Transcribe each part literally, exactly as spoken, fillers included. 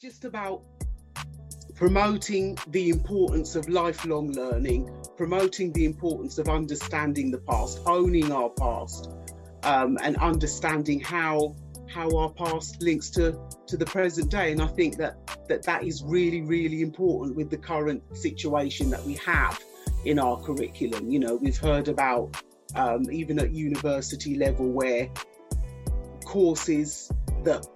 It's just about promoting the importance of lifelong learning, promoting the importance of understanding the past, owning our past, um, and understanding how how our past links to, to the present day. And I think that, that that is really, really important with the current situation that we have in our curriculum. You know, we've heard about um, even at university level where courses that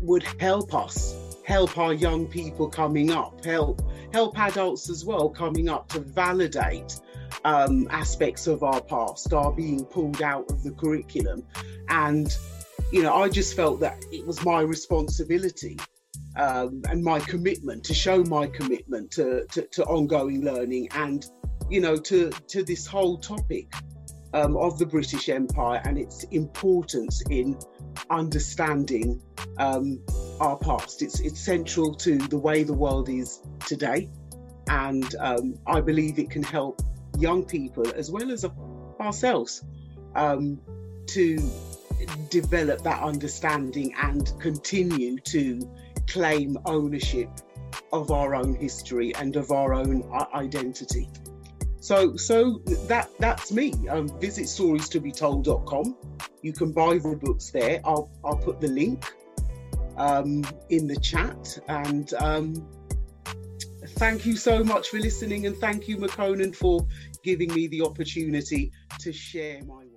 would help us, help our young people coming up, help help adults as well coming up to validate um, aspects of our past are being pulled out of the curriculum. And, you know, I just felt that it was my responsibility um, and my commitment to show my commitment to, to, to ongoing learning and, you know, to, to this whole topic um, of the British Empire and its importance in understanding um, our past. It's it's central to the way the world is today, and um, I believe it can help young people as well as ourselves um, to develop that understanding and continue to claim ownership of our own history and of our own identity. So so that that's me. Um, visit stories to be told dot com. You can buy the books there. I'll I'll put the link um, in the chat. And um, thank you so much for listening. And thank you, Maconan, for giving me the opportunity to share my work.